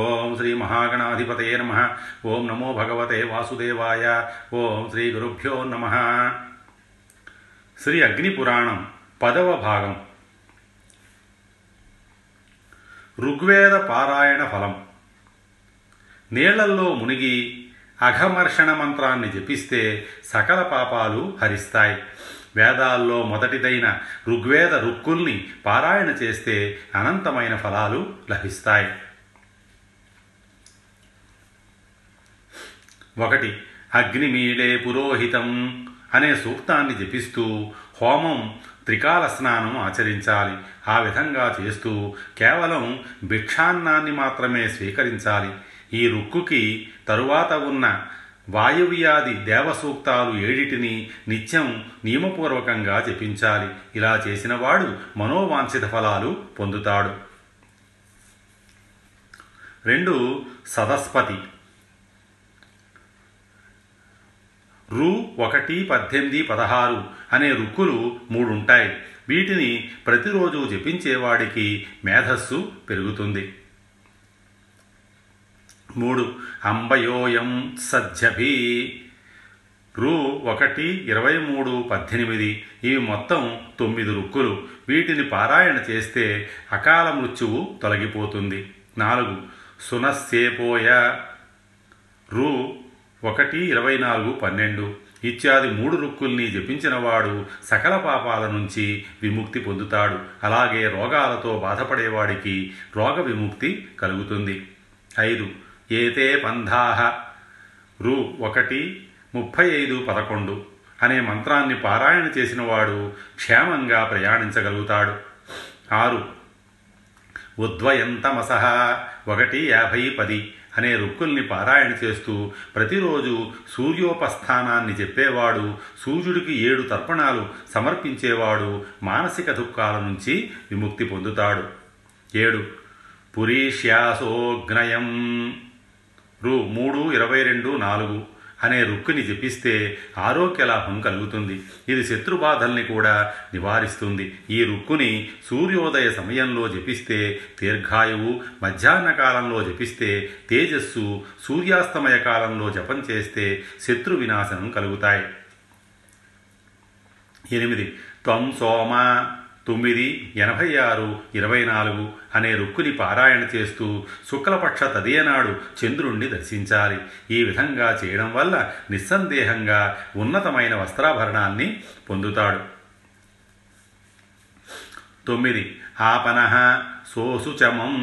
ఓం శ్రీ మహాగణాధిపతయే నమః. ఓం నమో భగవతే వాసుదేవాయ. ఓం శ్రీ గురుభ్యో నమః. శ్రీ అగ్నిపురాణం 10వ భాగం ఋగ్వేద పారాయణ ఫలం. నీళ్లల్లో మునిగి అఘమర్షణ మంత్రాన్ని జపిస్తే సకల పాపాలు హరిస్తాయి. వేదాల్లో మొదటిదైన ఋగ్వేద ఋక్కుల్ని పారాయణ చేస్తే అనంతమైన ఫలాలు లభిస్తాయి. 1. అగ్నిమీడే పురోహితం అనే సూక్తాన్ని జపిస్తూ హోమం, త్రికాల స్నానం ఆచరించాలి. ఆ విధంగా చేస్తూ కేవలం భిక్షాన్నాన్ని మాత్రమే స్వీకరించాలి. ఈ రుక్కుకి తరువాత ఉన్న వాయువ్యాధి దేవసూక్తాలు 7టిని నిత్యం నియమపూర్వకంగా జపించాలి. ఇలా చేసినవాడు మనోవాంఛిత ఫలాలు పొందుతాడు. 2. సదస్పతి. రు 1, 18, 16 అనే రుక్కులు 3 ఉంటాయి. వీటిని ప్రతిరోజు జపించేవాడికి మేధస్సు పెరుగుతుంది. 3. అంబయోయం సజ్జభి. రు 1, 23, 18 ఇవి మొత్తం 9 రుక్కులు. వీటిని పారాయణ చేస్తే అకాల మృత్యువు తొలగిపోతుంది. 4. సునస్సేపోయ. రు 1, 24, 12 ఇత్యాది 3 రుక్కుల్ని జపించినవాడు సకల పాపాల నుంచి విముక్తి పొందుతాడు. అలాగే రోగాలతో బాధపడేవాడికి రోగ విముక్తి కలుగుతుంది. 5. ఏతే పంధాః. రు 1, 35, 11 అనే మంత్రాన్ని పారాయణ చేసినవాడు క్షేమంగా ప్రయాణించగలుగుతాడు. 6. ఉద్వయంతమసః 1, 50, 10 అనే రుక్కుల్ని పారాయణ చేస్తూ ప్రతిరోజు సూర్యోపస్థానాన్ని చెప్పేవాడు, సూర్యుడికి 7 తర్పణాలు సమర్పించేవాడు మానసిక దుఃఖాల నుంచి విముక్తి పొందుతాడు. 7. పురీష్యాసోగ్నయం. రు 3, 22, 4 అనే రుక్కుని జపిస్తే ఆరోగ్య లాభం కలుగుతుంది. ఇది శత్రుబాధల్ని కూడా నివారిస్తుంది. ఈ రుక్కుని సూర్యోదయ సమయంలో జపిస్తే దీర్ఘాయువు, మధ్యాహ్న కాలంలో జపిస్తే తేజస్సు, సూర్యాస్తమయ కాలంలో జపం చేస్తే శత్రు వినాశనం కలుగుతాయి. 8. త్వం సోమ. 9, 86, 24 అనే రుక్కుని పారాయణ చేస్తూ శుక్లపక్ష తదియనాడు చంద్రుణ్ణి దర్శించాలి. ఈ విధంగా చేయడం వల్ల నిస్సందేహంగా ఉన్నతమైన వస్త్రాభరణాన్ని పొందుతాడు. 9. ఆపనః సోసుచమం.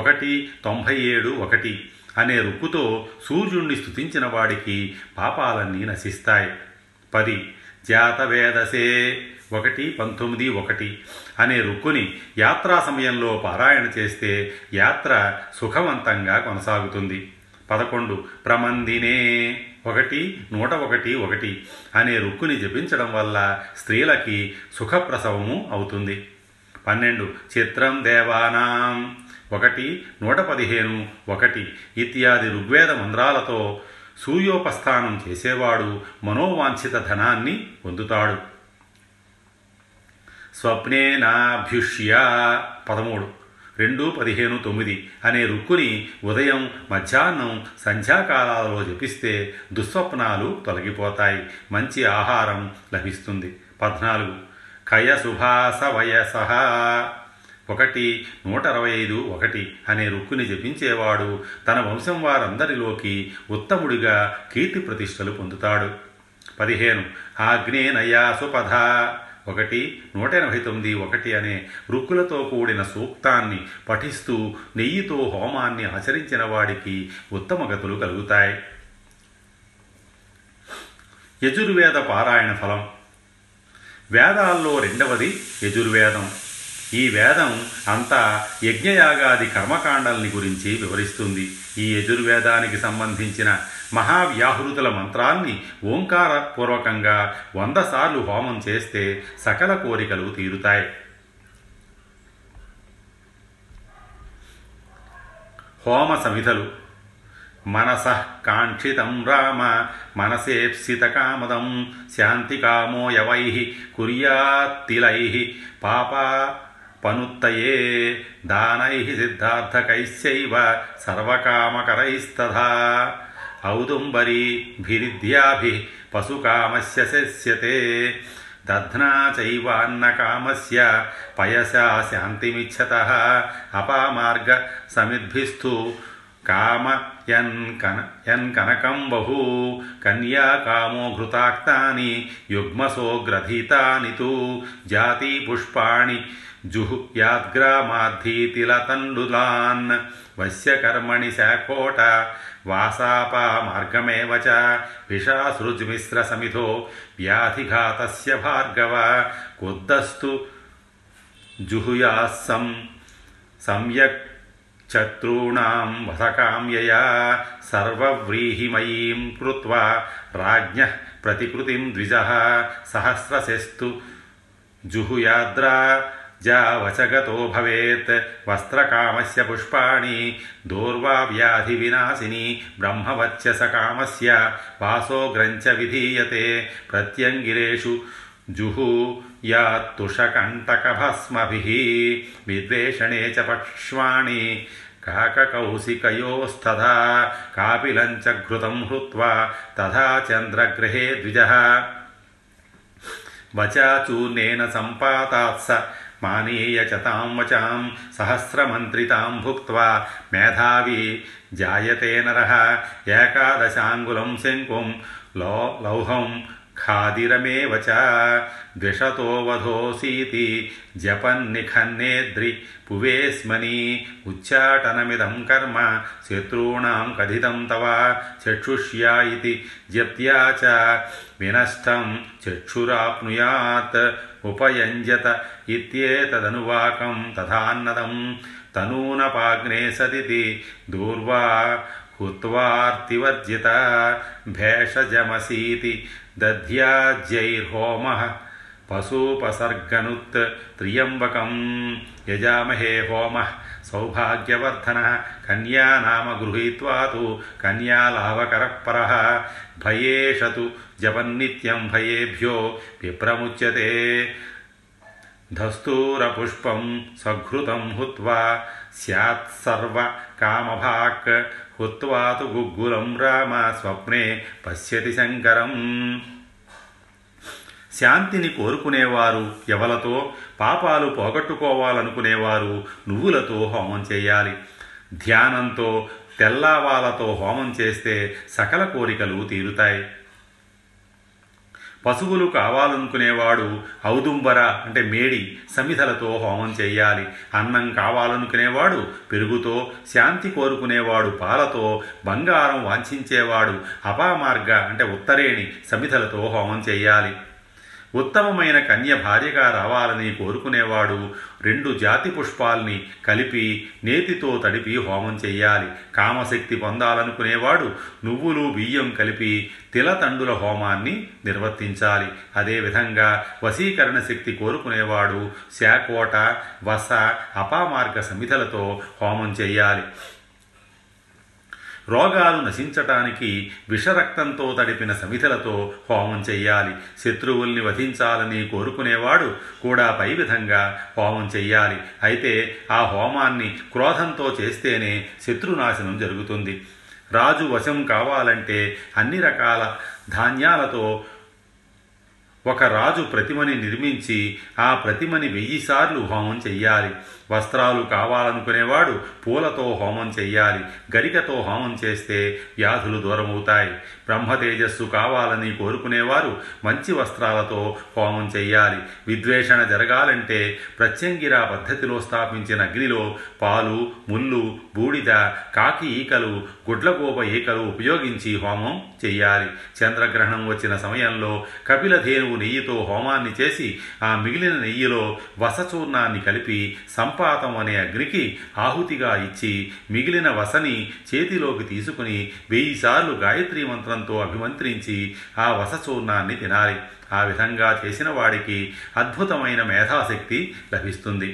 1, 97, 1 అనే రుక్కుతో సూర్యుణ్ణి స్తుతించిన వాడికి పాపాలన్నీ నశిస్తాయి. 10. జాతవేదసే 1, 19, 1 అనే రుక్కుని యాత్రా సమయంలో పారాయణ చేస్తే యాత్ర సుఖవంతంగా కొనసాగుతుంది. 11. ప్రమందినే 1, 101 అనే రుక్కుని జపించడం వల్ల స్త్రీలకి సుఖప్రసవము అవుతుంది. 12. చిత్రం దేవానాం 1, 115, 1 ఇత్యాది ఋగ్వేద మంత్రాలతో సూర్యోపస్థానం చేసేవాడు మనోవాంఛిత ధనాన్ని పొందుతాడు. స్వప్నే నాభ్యుష్య 13, 2, 15, 9 అనే రుక్కుని ఉదయం, మధ్యాహ్నం, సంధ్యాకాలాలలో జపిస్తే దుస్వప్నాలు తొలగిపోతాయి. మంచి ఆహారం లభిస్తుంది. 14. కయసుభాస వయసః 1, 125, 1 అనే రుక్కుని జపించేవాడు తన వంశం వారందరిలోకి ఉత్తముడిగా కీర్తి ప్రతిష్టలు పొందుతాడు. 15. ఆగ్నేనయాసుపథ 1, 189, 1 అనే రుక్కులతో కూడిన సూక్తాన్ని పఠిస్తూ నెయ్యితో హోమాన్ని ఆచరించిన వాడికి ఉత్తమ గతులు కలుగుతాయి. యజుర్వేద పారాయణ ఫలం. వేదాల్లో 2వది యజుర్వేదం. ఈ వేదం అంతా యజ్ఞయాగాది కర్మకాండల్ని గురించి వివరిస్తుంది. ఈ యజుర్వేదానికి సంబంధించిన మహావ్యాహృతుల మంత్రాన్ని ఓంకారపూర్వకంగా 100 సార్లు హోమం చేస్తే సకల కోరికలు తీరుతాయి. హోమ సమిధలు. మనసః కాంక్షితం రామ మనసేప్సిత కామదం శాంతి కామోయవై కుర్యాత్తిలై పాప పనుత్తయే దానైః సిద్ధార్థకైశ్చైవ సర్వకామకరైస్తథా ఔదుంబరీ భిరిద్యాభిః పశుకామస్య శస్యతే దధ్నా చైవాన్నకామస్య పయసా శాంతిమిచ్చతః అపామార్గ సమిద్భిస్తు కామయన్కనకం బహూ కన్యాకామో ఘృతాక్తాని యుగ్మసోగ్రధీతాని తు జాతి పుష్పాణి జుహుయాద్గ్రామాద్ధీతిలతన్లులాన్ వశ్యకర్మణి శాకోట వాసాపామార్గమేవ చ విషాసృజ్మిశ్ర సమిధో వ్యాధిఘాతస్య భార్గవ కొద్దస్తు జుహుయాస్సం సమ్యక్ శత్రూణాం వసకామ్యయా సర్వవ్రీహిమయీం కృత్వా రాజ్ఞః ప్రతికృతిం ద్విజః సహస్రశేస్తు జుహుయాద్రా జావచగతో భవేత్ వస్త్రకామస్య పుష్పాణి దూర్వా వ్యాధి వినాశిని బ్రహ్మవచ్యస కామస్య వాసో గ్రంచ విధీయతే ప్రత్యంగిరేషు జుహు యాత్తుషకంటకభస్మభిః విద్వేషణే చ పక్ష్వాణి కాకకౌసికయోస్తథా కాపిలం చ ఘృతం హృత్వా తథా చంద్రగ్రహే ద్విజః వచాచూర్ణేన సంపాతాత్స మానీయ చ తాం వచాం సహస్రమంత్రితాం భుక్త్వా మేధావీ జాయతే నరః ఏకాదశాంగుళం శంకుం లౌహం ఖాదిరమేవ చ ద్విషతో వధోసీతి జపన్నిఖన్నేద్రి పువేస్మని ఉచ్చాటనమిదం కర్మ శత్రూణాం కథితం తవ చక్షుష్యా ఇతి జప్త్యా చ వినష్టం చక్షురాప్నుయాత్ ఉపయంజత ఇత్యేతదనువాకం తథాన్నదం తనూనపాగ్నే సదితి దూర్వా హుత్వార్తివర్జిత భేషజమసీతి దధ్యాజైర్హోమః పశూపసర్గనుత్ త్రియంబకం యజామహే హోమః సౌభాగ్యవర్ధనః కన్యానామ గృహీత్వా తు కన్యాలాభకరఃపరః భయేషతు జపన్నిత్యం భయేభ్యో విప్రముచ్యతే ధస్తూరపుష్పం సఘృతం హుత్వా స్యాత్సర్వకామభాక్ హుత్వా తు గుగ్గులం రామ స్వప్నే పశ్యతి శంకరం. శాంతిని కోరుకునేవారు ఎవలతో, పాపాలు పోగొట్టుకోవాలనుకునేవారు నువ్వులతో హోమం చేయాలి. ధ్యానంతో తెల్లవాలతో హోమం చేస్తే సకల కోరికలు తీరుతాయి. పశువులు కావాలనుకునేవాడు ఔదుంబర అంటే మేడి సమిధలతో హోమం చేయాలి. అన్నం కావాలనుకునేవాడు పెరుగుతో, శాంతి కోరుకునేవాడు పాలతో, బంగారం వాంఛించేవాడు అపామార్గ అంటే ఉత్తరేణి సమిధలతో హోమం చేయాలి. ఉత్తమమైన కన్య భార్యగా రావాలని కోరుకునేవాడు రెండు జాతి పుష్పాల్ని కలిపి నేతితో తడిపి హోమం చెయ్యాలి. కామశక్తి పొందాలనుకునేవాడు నువ్వులు బియ్యం కలిపి తిలతండుల హోమాన్ని నిర్వర్తించాలి. అదేవిధంగా వశీకరణ శక్తి కోరుకునేవాడు శాకోట వస అపామార్గ సమిధలతో హోమం చెయ్యాలి. రోగాలు నశించటానికి విషరక్తంతో తడిపిన సమిధలతో హోమం చెయ్యాలి. శత్రువుల్ని వధించాలని కోరుకునేవాడు కూడా పై విధంగా హోమం చెయ్యాలి. అయితే ఆ హోమాన్ని క్రోధంతో చేస్తేనే శత్రునాశనం జరుగుతుంది. రాజు వశం కావాలంటే అన్ని రకాల ధాన్యాలతో ఒక రాజు ప్రతిమని నిర్మించి ఆ ప్రతిమని 1000 సార్లు హోమం చెయ్యాలి. వస్త్రాలు కావాలనుకునేవాడు పూలతో హోమం చెయ్యాలి. గరికతో హోమం చేస్తే వ్యాధులు దూరమవుతాయి. బ్రహ్మతేజస్సు కావాలని కోరుకునేవారు మంచి వస్త్రాలతో హోమం చెయ్యాలి. విద్వేషణ జరగాలంటే ప్రత్యంగిరా పద్ధతిలో స్థాపించిన అగ్నిలో పాలు, ముళ్ళు, బూడిద, కాకి ఈకలు, గుడ్లగోప ఈకలు ఉపయోగించి హోమం చెయ్యాలి. చంద్రగ్రహణం వచ్చిన సమయంలో కపిలధేనువు నెయ్యితో హోమాన్ని చేసి ఆ మిగిలిన నెయ్యిలో వసచూర్ణాన్ని కలిపి సంపాతం అనే అగ్నికి ఆహుతిగా ఇచ్చి మిగిలిన వసని చేతిలోకి తీసుకుని 1000 సార్లు గాయత్రీ మంత్రంతో అభిమంత్రించి ఆ వసచూర్ణాన్ని తినాలి. ఆ విధంగా చేసిన వాడికి అద్భుతమైన మేధాశక్తి లభిస్తుంది.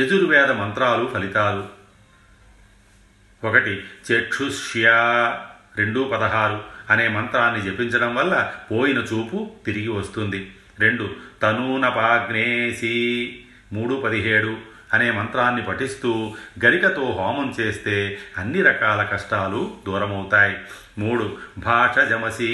యజుర్వేద మంత్రాలు ఫలితాలు 1. చక్షుష్యా 2.16 అనే మంత్రాన్ని జపించడం వల్ల పోయిన చూపు తిరిగి వస్తుంది. 2. తనూనపాగ్నేసి 3:17 అనే మంత్రాన్ని పఠిస్తూ గరికతో హోమం చేస్తే అన్ని రకాల కష్టాలు దూరమవుతాయి. 3. భాషజమసి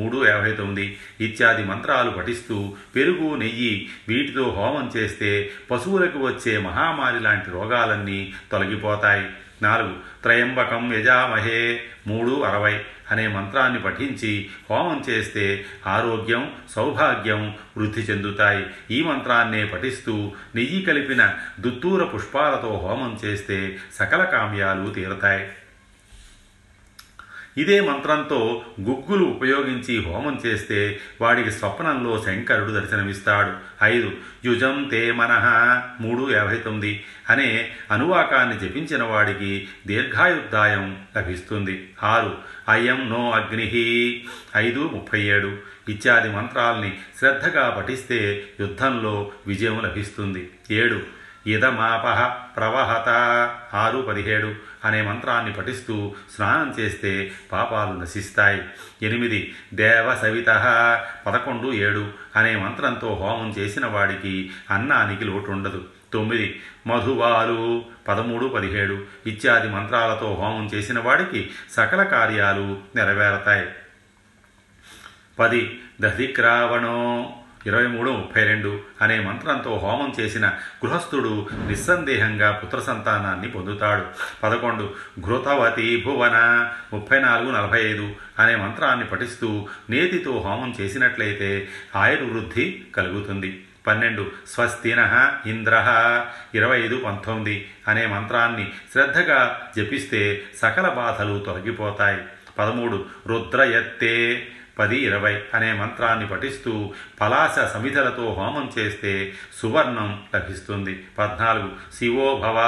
3:59 ఇత్యాది మంత్రాలు పఠిస్తూ పెరుగు, నెయ్యి వీటితో హోమం చేస్తే పశువులకు వచ్చే మహామారి లాంటి రోగాలన్నీ తొలగిపోతాయి. 4. త్రయంబకం యజామహే 3:60 అనే మంత్రాన్ని పఠించి హోమం చేస్తే ఆరోగ్యం, సౌభాగ్యం వృద్ధి చెందుతాయి. ఈ మంత్రాన్నే పఠిస్తూ నెయ్యి కలిపిన దుత్తూర పుష్పాలతో హోమం చేస్తే సకల కామ్యాలు తీరతాయి. ఇదే మంత్రంతో గుగ్గులు ఉపయోగించి హోమం చేస్తే వాడికి స్వప్నంలో శంకరుడు దర్శనమిస్తాడు. 5. యుజం తే మనః 3:59 అనే అనువాకాన్ని జపించిన వాడికి దీర్ఘాయుర్దాయం లభిస్తుంది. 6. అయం నో అగ్నిహి 5:37 ఇత్యాది మంత్రాల్ని శ్రద్ధగా పఠిస్తే యుద్ధంలో విజయం లభిస్తుంది. 7. ఇదమాపహ ప్రవహత 6:17 అనే మంత్రాన్ని పఠిస్తూ స్నానం చేస్తే పాపాలు నశిస్తాయి. 8. దేవసవితః 11:7 అనే మంత్రంతో హోమం చేసిన వాడికి అన్నానికి లోటు ఉండదు. 9. మధువాలు 13:17 ఇత్యాది మంత్రాలతో హోమం చేసిన వాడికి సకల కార్యాలు నెరవేరతాయి. 10. దధిక్రావణో 23:32 అనే మంత్రంతో హోమం చేసిన గృహస్థుడు నిస్సందేహంగా పుత్ర సంతానాన్ని పొందుతాడు. 11. ఘృతవతి భువన 34:45 అనే మంత్రాన్ని పఠిస్తూ నేతితో హోమం చేసినట్లయితే ఆయుర్వృద్ధి కలుగుతుంది. 12. స్వస్తినః ఇంద్రః 25:19 అనే మంత్రాన్ని శ్రద్ధగా జపిస్తే సకల బాధలు తొలగిపోతాయి. 13. రుద్రయత్తే 10:20 అనే మంత్రాన్ని పఠిస్తూ పలాశ సమిధలతో హోమం చేస్తే సువర్ణం లభిస్తుంది. 14. శివో భవ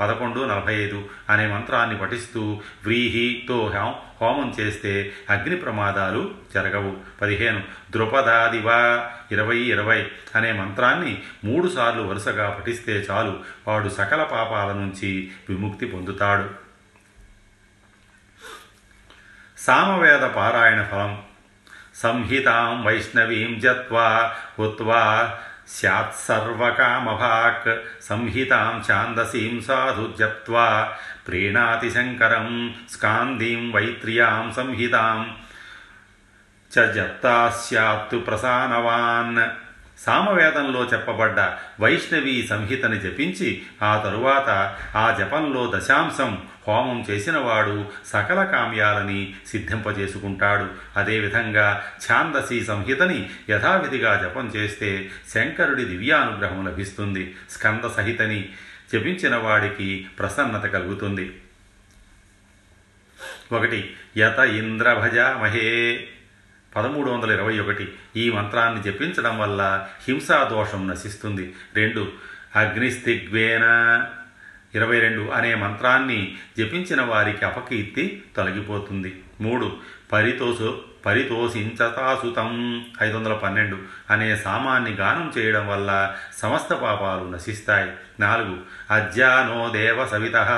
11:45 అనే మంత్రాన్ని పఠిస్తూ వ్రీహితో హోమం చేస్తే అగ్ని ప్రమాదాలు జరగవు. 15. ద్రుపదాదివ 20:20 అనే మంత్రాన్ని 3 సార్లు వరుసగా పఠిస్తే చాలు వాడు సకల పాపాల నుంచి విముక్తి పొందుతాడు. సామవేద పారాయణ ఫలం. సంహితాం వైష్ణవీం జత్వా హుత్వా స్యాత్సర్వకామభాక్ సంహితాం ఛాందసీం సాధు జత్వా ప్రీణాతి శంకరం స్కాందీం వైత్రియాం సంహితాం చ జప్తా స్యాత్తు ప్రసానవాన్. సామవేదంలో చెప్పబడ్డ వైష్ణవీ సంహితని జపించి ఆ తరువాత ఆ జపంలో 0.5 హోమం చేసినవాడు సకల కామ్యాలని సిద్ధింపజేసుకుంటాడు. అదేవిధంగా ఛాందసి సంహితని యథావిధిగా జపం చేస్తే శంకరుడి దివ్యానుగ్రహం లభిస్తుంది. స్కంద సహితని జపించిన వాడికి ప్రసన్నత కలుగుతుంది. 1. యత ఇంద్ర భజామహే 1321 ఈ మంత్రాన్ని జపించడం వల్ల హింసాదోషం నశిస్తుంది. 2. అగ్నిస్తిగ్వేన 22 అనే మంత్రాన్ని జపించిన వారికి అపకీర్తి తొలగిపోతుంది. 3. పరితోషించతాసుతం 512 అనే సామాన్ని గానం చేయడం వల్ల సమస్త పాపాలు నశిస్తాయి. 4. అజ్జానో దేవ సవితః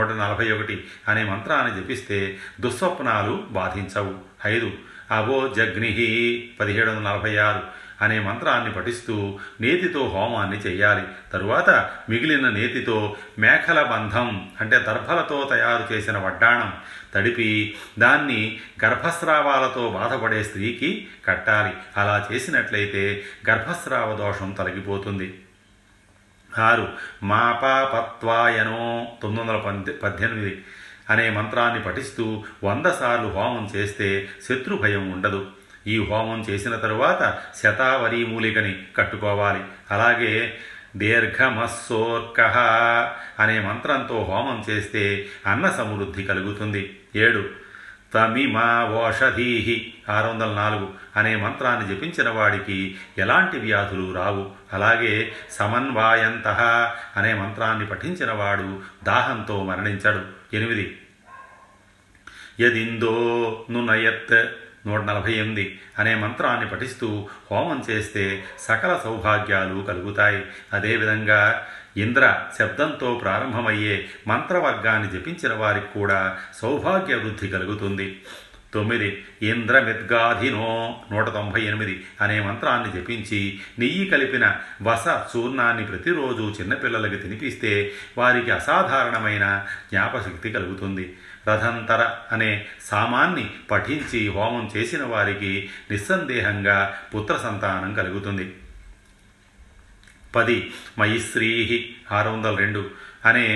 141 అనే మంత్రాన్ని జపిస్తే దుస్వప్నాలు బాధించవు. 5. అవో జగ్నిహి 1746 అనే మంత్రాన్ని పఠిస్తూ నేతితో హోమాన్ని చేయాలి. తరువాత మిగిలిన నేతితో మేకల బంధం అంటే దర్భలతో తయారు చేసిన వడ్డాణం తడిపి దాన్ని గర్భస్రావాలతో బాధపడే స్త్రీకి కట్టాలి. అలా చేసినట్లయితే గర్భస్రావ దోషం తొలగిపోతుంది. 6. మాపాపత్వాయనో 918 అనే మంత్రాన్ని పఠిస్తూ 100 సార్లు హోమం చేస్తే శత్రుభయం ఉండదు. ఈ హోమం చేసిన తరువాత శతావరి మూలికని కట్టుకోవాలి. అలాగే దీర్ఘమస్సోర్కః అనే మంత్రంతో హోమం చేస్తే అన్న సమృద్ధి కలుగుతుంది. 7. తమిమా ఓషధీహి 604 అనే మంత్రాన్ని జపించిన వాడికి ఎలాంటి వ్యాధులు రావు. అలాగే సమన్వాయంతః అనే మంత్రాన్ని పఠించిన వాడు దాహంతో మరణించడు. 8. యదిందో నునయత్ 148 అనే మంత్రాన్ని పఠిస్తూ హోమం చేస్తే సకల సౌభాగ్యాలు కలుగుతాయి. అదేవిధంగా ఇంద్ర శబ్దంతో ప్రారంభమయ్యే మంత్రవర్గాన్ని జపించిన వారికి కూడా సౌభాగ్య వృద్ధి కలుగుతుంది. 9 ఇంద్రమిద్గాధినో 198 అనే మంత్రాన్ని జపించి నెయ్యి కలిపిన వస చూర్ణాన్ని ప్రతిరోజు చిన్నపిల్లలకి తినిపిస్తే వారికి అసాధారణమైన జ్ఞాపశక్తి కలుగుతుంది. రథంతర అనే సామాన్ని పఠించి హోమం చేసిన వారికి నిస్సందేహంగా పుత్ర సంతానం కలుగుతుంది. 10 మైశ్రీ 602 అనే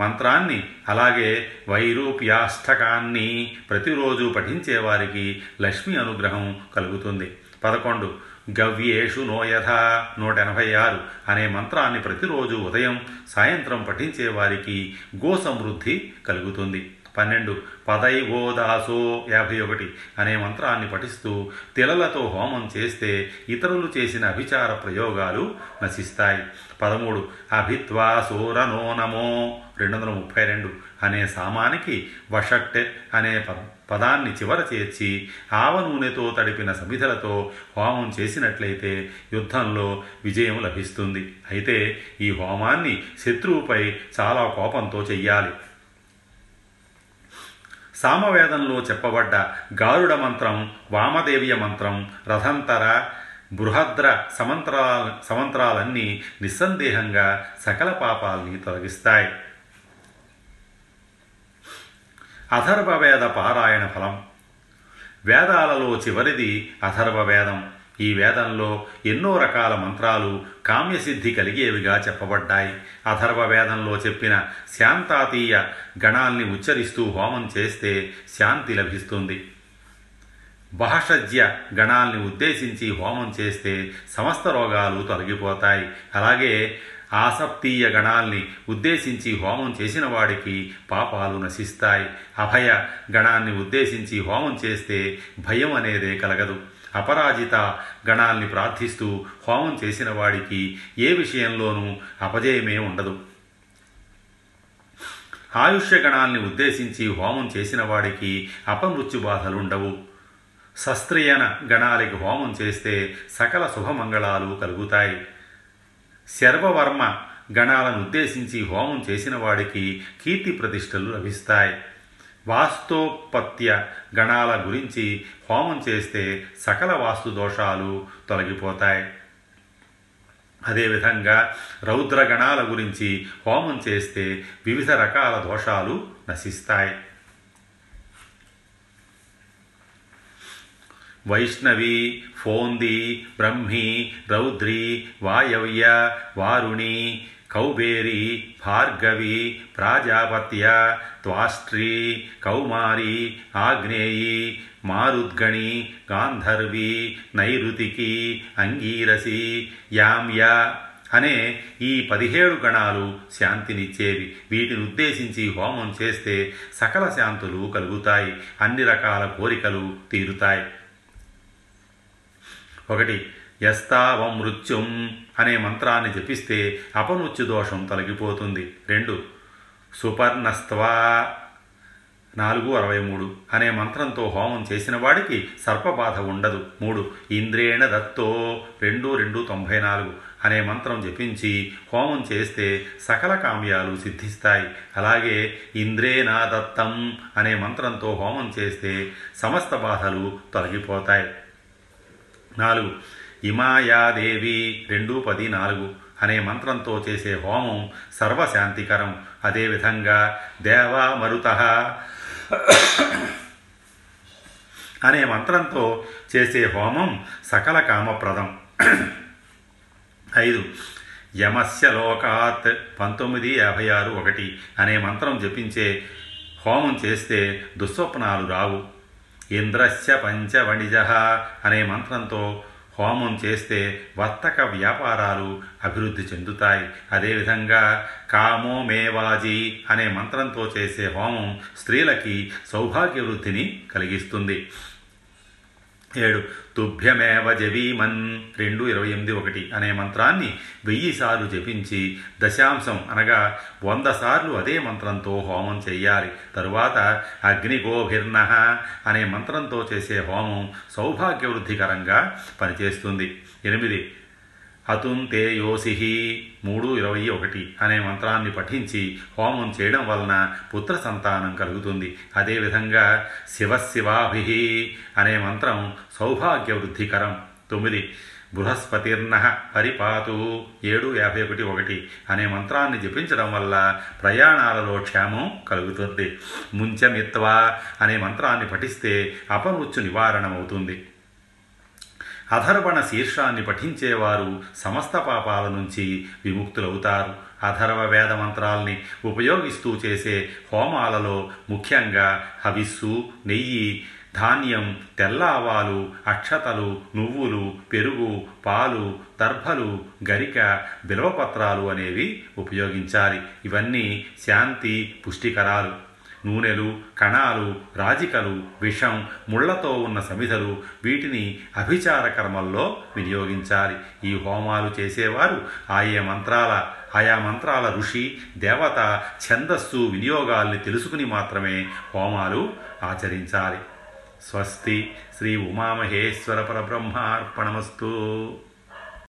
మంత్రాన్ని అలాగే వైరూప్యాష్టకాన్ని ప్రతిరోజు పఠించేవారికి లక్ష్మీ అనుగ్రహం కలుగుతుంది. 11 గవ్యేషు నోయథ 186 అనే మంత్రాన్ని ప్రతిరోజు ఉదయం సాయంత్రం పఠించేవారికి గో సమృద్ధి కలుగుతుంది. 12 పదైవోదాసో 51 అనే మంత్రాన్ని పఠిస్తూ తిలలతో హోమం చేస్తే ఇతరులు చేసిన అభిచార ప్రయోగాలు నశిస్తాయి. 13 అభిత్వా సూరనో నమో 232 అనే సామానికి వషట్ అనే పదాన్ని చివర చేర్చి ఆవ నూనెతో తడిపిన సమిధలతో హోమం చేసినట్లయితే యుద్ధంలో విజయం లభిస్తుంది. అయితే ఈ హోమాన్ని శత్రువుపై చాలా కోపంతో చెయ్యాలి. సామవేదంలో చెప్పబడ్డ గారుడ మంత్రం, వామదేవియ మంత్రం, రథంతర, బృహద్ర సమంత్రాలన్నీ నిస్సందేహంగా సకల పాపాల్ని తొలగిస్తాయి. అథర్వవేద పారాయణ ఫలం. వేదాలలో చివరిది అథర్వవేదం. ఈ వేదంలో ఎన్నో రకాల మంత్రాలు కామ్యసిద్ధి కలిగేవిగా చెప్పబడ్డాయి. అథర్వవేదంలో చెప్పిన శాంతాతీయ గణాల్ని ఉచ్చరిస్తూ హోమం చేస్తే శాంతి లభిస్తుంది. బహషజ్య గణాల్ని ఉద్దేశించి హోమం చేస్తే సమస్త రోగాలు తొలగిపోతాయి. అలాగే ఆసప్తీయ గణాల్ని ఉద్దేశించి హోమం చేసిన వాడికి పాపాలు నశిస్తాయి. అభయ గణాన్ని ఉద్దేశించి హోమం చేస్తే భయం అనేదే కలగదు. అపరాజిత గణాల్ని ప్రార్థిస్తూ హోమం చేసిన వాడికి ఏ విషయంలోనూ అపజయమే ఉండదు. ఆయుష్య గణాల్ని ఉద్దేశించి హోమం చేసిన వాడికి అపమృత్యు బాధలుండవు. సస్త్రియన గణాలకి హోమం చేస్తే సకల శుభమంగళాలు కలుగుతాయి. శర్వవర్మ గణాలను ఉద్దేశించి హోమం చేసిన వాడికి కీర్తి ప్రతిష్టలు లభిస్తాయి. వాస్తోపత్య గణాల గురించి హోమం చేస్తే సకల వాస్తు దోషాలు తొలగిపోతాయి. అదేవిధంగా రౌద్రగణాల గురించి హోమం చేస్తే వివిధ రకాల దోషాలు నశిస్తాయి. వైష్ణవి, ఫోంది, బ్రహ్మి, రౌద్రి, వాయవ్య, వారుణి, కౌబేరి, భార్గవి, ప్రాజాపత్య, త్వాష్ట్రీ, కౌమారి, ఆగ్నేయి, మారుద్గణి, గాంధర్వి, నైరుతికి, అంగీరసి, యామ్య అనే ఈ 17 గణాలు శాంతినిచ్చేవి. వీటిని ఉద్దేశించి హోమం చేస్తే సకల శాంతులు కలుగుతాయి. అన్ని రకాల కోరికలు తీరుతాయి. 1 యస్తావం మృత్యుం అనే మంత్రాన్ని జపిస్తే అపమృత్యు దోషం తొలగిపోతుంది. 2 సుపర్ణస్త్వా 463 అనే మంత్రంతో హోమం చేసిన వాడికి సర్పబాధ ఉండదు. 3 ఇంద్రేణ దత్తో 2294 అనే మంత్రం జపించి హోమం చేస్తే సకల కామ్యాలు సిద్ధిస్తాయి. అలాగే ఇంద్రేణ దత్తం అనే మంత్రంతో హోమం చేస్తే సమస్త బాధలు తొలగిపోతాయి. 4 ఇమాయాదేవి 214 అనే మంత్రంతో చేసే హోమం సర్వశాంతికరం. అదేవిధంగా దేవా మరుత అనే మంత్రంతో చేసే హోమం సకల కామప్రదం. 5 యమస్య లోకాత్ 1956 అనే మంత్రం జపించే హోమం చేస్తే దుస్వప్నాలు రావు. ఇంద్రస్య పంచవణిజ అనే మంత్రంతో హోమం చేస్తే వర్తక వ్యాపారాలు అభివృద్ధి చెందుతాయి. అదేవిధంగా కామో మేవాజీ అనే మంత్రంతో చేసే హోమం స్త్రీలకి సౌభాగ్య వృద్ధిని కలిగిస్తుంది. 7 తుభ్యమేవ జవీమన్ 228 అనే మంత్రాన్ని 1000 సార్లు జపించి దశాంశం అనగా 100 సార్లు అదే మంత్రంతో హోమం చేయాలి. తరువాత అగ్నిగోభిర్ణ అనే మంత్రంతో చేసే హోమం సౌభాగ్యవృద్ధికరంగా పనిచేస్తుంది. 8 హతుం తే యోసిహి 3:21 అనే మంత్రాన్ని పఠించి హోమం చేయడం వలన పుత్ర సంతానం కలుగుతుంది. అదేవిధంగా శివశివాభిహి అనే మంత్రం సౌభాగ్యవృద్ధికరం. 9 బృహస్పతిర్నః పరిపాతు 7:51 అనే మంత్రాన్ని జపించడం వల్ల ప్రయాణాలలో క్షేమం కలుగుతుంది. ముంచమిత్వా అనే మంత్రాన్ని పఠిస్తే అపమృత్యు నివారణమవుతుంది. అథర్వణ శీర్షాన్ని పఠించేవారు సమస్త పాపాల నుంచి విముక్తులవుతారు. అథర్వ వేద మంత్రాల్ని ఉపయోగిస్తూ చేసే హోమాలలో ముఖ్యంగా హవిస్సు, నెయ్యి, ధాన్యం, తెల్ల ఆవాలు, అక్షతలు, నువ్వులు, పెరుగు, పాలు, దర్భలు, గరిక, బిల్వపత్రాలు అనేవి ఉపయోగించాలి. ఇవన్నీ శాంతి పుష్టికరాలు. నూనెలు, కణాలు, రాజికలు, విషం, ముళ్లతో ఉన్న సమిధలు, వీటిని అభిచార కర్మల్లో వినియోగించాలి. ఈ హోమాలు చేసేవారు ఆయా మంత్రాల ఋషి, దేవత, ఛందస్సు వినియోగాల్ని తెలుసుకుని మాత్రమే హోమాలు ఆచరించాలి. స్వస్తి శ్రీ ఉమామహేశ్వర పరబ్రహ్మార్పణమస్తు.